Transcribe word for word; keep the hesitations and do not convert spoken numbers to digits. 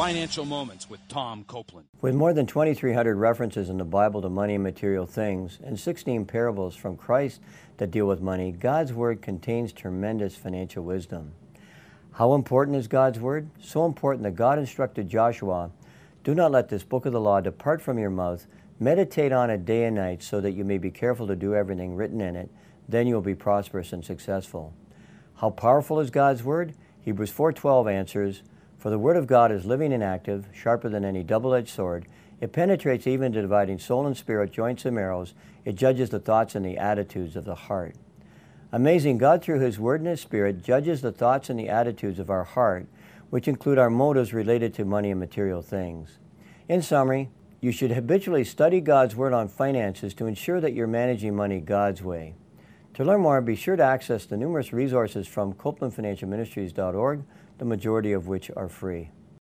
Financial Moments with Tom Copeland. With more than twenty-three hundred references in the Bible to money and material things, and sixteen parables from Christ that deal with money, God's Word contains tremendous financial wisdom. How important is God's Word? So important that God instructed Joshua, "Do not let this book of the law depart from your mouth. Meditate on it day and night so that you may be careful to do everything written in it. Then you will be prosperous and successful." How powerful is God's Word? Hebrews four twelve answers, "For the Word of God is living and active, sharper than any double-edged sword. It penetrates even to dividing soul and spirit, joints and marrows. It judges the thoughts and the attitudes of the heart." Amazing, God through His Word and His Spirit judges the thoughts and the attitudes of our heart, which include our motives related to money and material things. In summary, you should habitually study God's Word on finances to ensure that you're managing money God's way. To learn more, be sure to access the numerous resources from copland financial ministries dot org, the majority of which are free.